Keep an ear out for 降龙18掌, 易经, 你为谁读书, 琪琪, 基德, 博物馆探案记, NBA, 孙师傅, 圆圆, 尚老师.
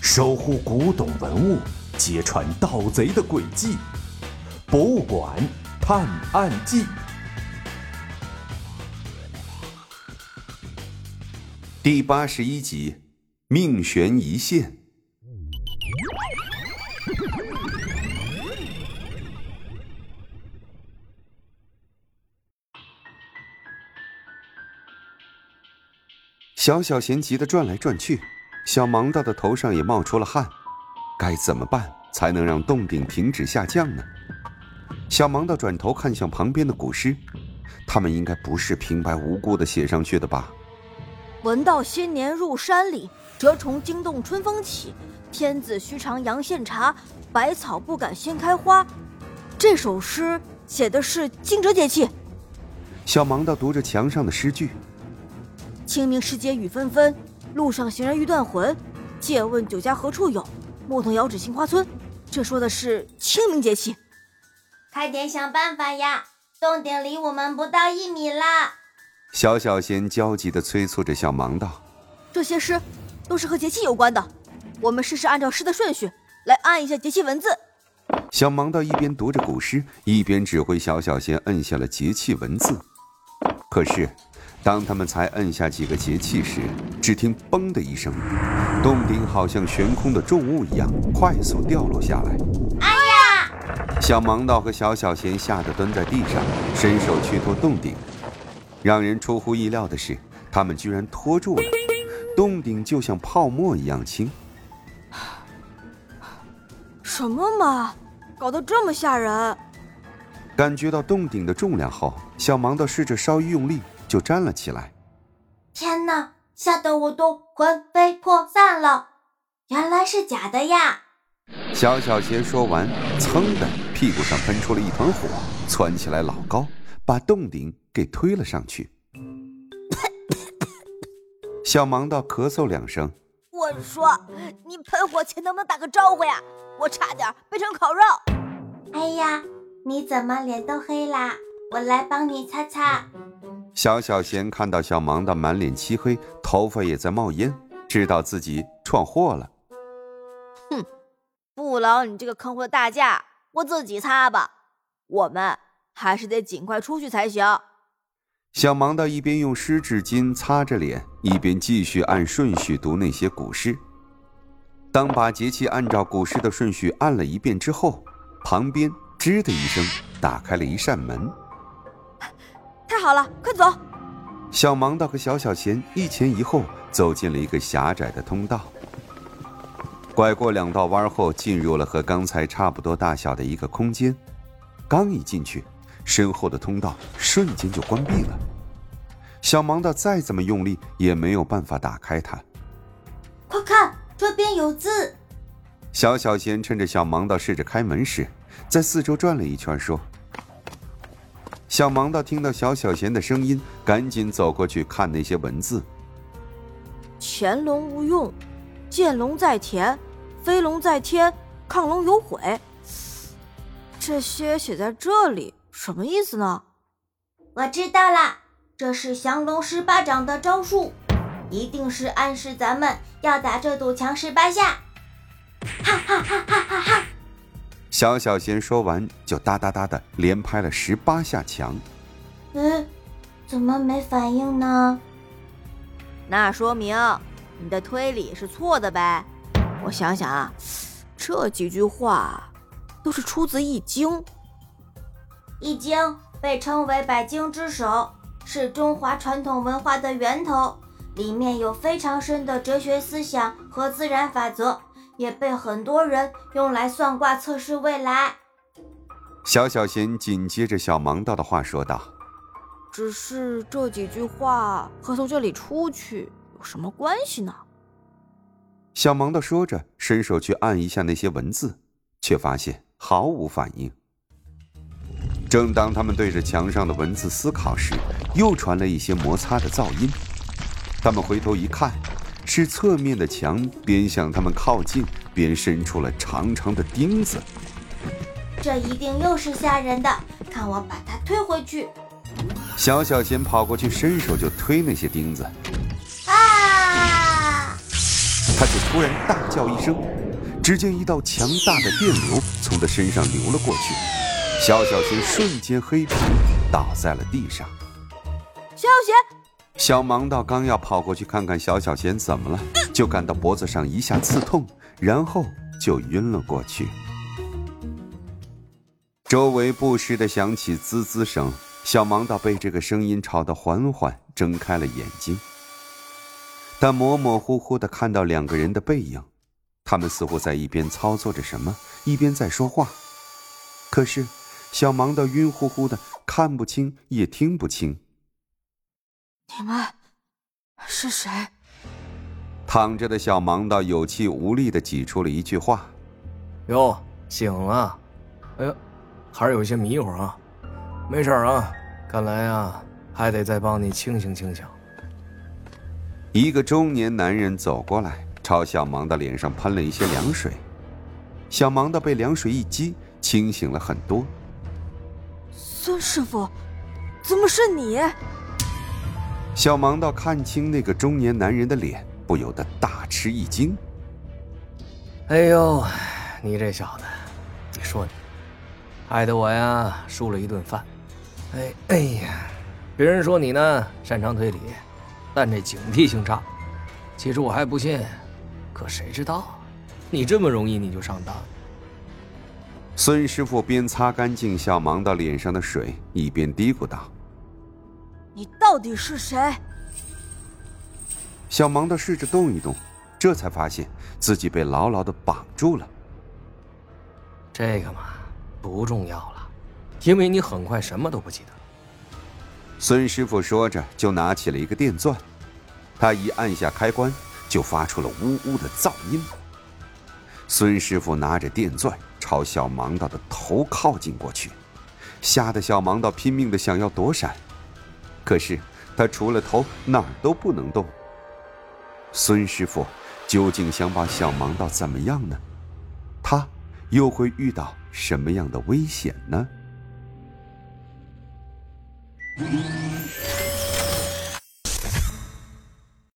守护古董文物，揭穿盗贼的诡计，《博物馆探案记》第81集，命悬一线。小小闲急地转来转去，小盲道的头上也冒出了汗，该怎么办才能让洞顶停止下降呢？小盲道转头看向旁边的古尸，他们应该不是平白无故的写上去的吧？闻道新年入山里，蛰虫惊动春风起，天子须尝阳羡茶，百草不敢先开花。这首诗写的是惊蛰节气。小盲道读着墙上的诗句：清明时节雨纷纷，路上行人欲断魂，借问酒家何处有，牧童遥指杏花村。这说的是清明节气。快点想办法呀，洞顶离我们不到1米啦！小小仙焦急地催促着小盲道：这些诗都是和节气有关的，我们试试按照诗的顺序来按一下节气文字。小盲道一边读着古诗，一边指挥小小仙按下了节气文字。可是当他们才摁下几个节气时，只听嘣的一声，洞顶好像悬空的重物一样快速掉落下来。哎呀！小盲道和小小贤吓得蹲在地上，伸手去拖洞顶。让人出乎意料的是，他们居然拖住了洞顶，就像泡沫一样轻。什么嘛，搞得这么吓人！感觉到洞顶的重量后，小盲道试着稍一用力就站了起来。天哪，吓得我都魂飞魄散了，原来是假的呀！小小鞋说完，噌的屁股上喷出了一团火，窜起来老高，把洞顶给推了上去。小盲道咳嗽两声：我说你喷火前能不能打个招呼呀，我差点被成烤肉。哎呀，你怎么脸都黑啦？我来帮你擦擦。小小贤看到小盲道满脸漆黑，头发也在冒烟，知道自己闯祸了。哼，不劳你这个坑货大驾，我自己擦吧，我们还是得尽快出去才行。小盲道一边用湿纸巾擦着脸，一边继续按顺序读那些古诗。当把节气按照古诗的顺序按了一遍之后，旁边吱的一声打开了一扇门。太好了，快走！小盲道和小小贤一前一后走进了一个狭窄的通道，拐过2道弯后，进入了和刚才差不多大小的一个空间。刚一进去，身后的通道瞬间就关闭了，小盲道再怎么用力也没有办法打开它。快看，这边有字！小小贤趁着小盲道试着开门时，在四周转了一圈说。小盲道听到小小贤的声音，赶紧走过去看那些文字。潜龙勿用，见龙在田，飞龙在天，亢龙有悔。这些写在这里什么意思呢？我知道啦，这是降龙18掌的招数，一定是暗示咱们要打这堵墙18下。哈哈哈哈哈哈！小小贤说完就哒哒哒的连拍了18下墙。怎么没反应呢？那说明你的推理是错的呗。我想想啊，这几句话都是出自易经。易经被称为100经之首，是中华传统文化的源头，里面有非常深的哲学思想和自然法则，也被很多人用来算卦测试未来。小小贤紧接着小盲道的话说道：只是这几句话和从这里出去有什么关系呢？小盲道说着伸手去按一下那些文字，却发现毫无反应。正当他们对着墙上的文字思考时，又传了一些摩擦的噪音。他们回头一看，是侧面的墙边向他们靠近，边伸出了长长的钉子。这一定又是吓人的，看我把它推回去！小小贤跑过去，伸手就推那些钉子。啊！他却突然大叫一声，只见一道强大的电流从他身上流了过去，萧小贤瞬间黑屏倒在了地上。萧小贤，小盲道刚要跑过去看看萧小贤怎么了，就感到脖子上一下刺痛，然后就晕了过去。周围不时地响起滋滋声，小盲道被这个声音吵得缓缓睁开了眼睛，但模模糊糊地看到两个人的背影，他们似乎在一边操作着什么，一边在说话。可是小盲道晕乎乎的，看不清也听不清。你们是谁？躺着的小盲道有气无力地挤出了一句话：哟，醒了。哎呀，还是有些迷糊啊。没事啊，看来啊还得再帮你清醒清醒。一个中年男人走过来，朝小盲道脸上喷了一些凉水。小盲道被凉水一激，清醒了很多。孙师傅，怎么是你？小盲道看清那个中年男人的脸，不由得大吃一惊。哎呦，你这小子，你说你害得我呀输了一顿饭。哎呀，别人说你呢擅长推理，但这警惕性差。起初我还不信，可谁知道你这么容易你就上当。孙师傅边擦干净小盲道脸上的水，一边嘀咕道：你到底是谁？小盲道试着动一动，这才发现自己被牢牢地绑住了。这个嘛，不重要了，因为你很快什么都不记得。孙师傅说着就拿起了一个电钻，他一按下开关，就发出了呜呜的噪音。孙师傅拿着电钻朝小盲道的头靠近过去，吓得小盲道拼命地想要躲闪，可是他除了头哪儿都不能动。孙师傅究竟想把小盲道怎么样呢？他又会遇到什么样的危险呢？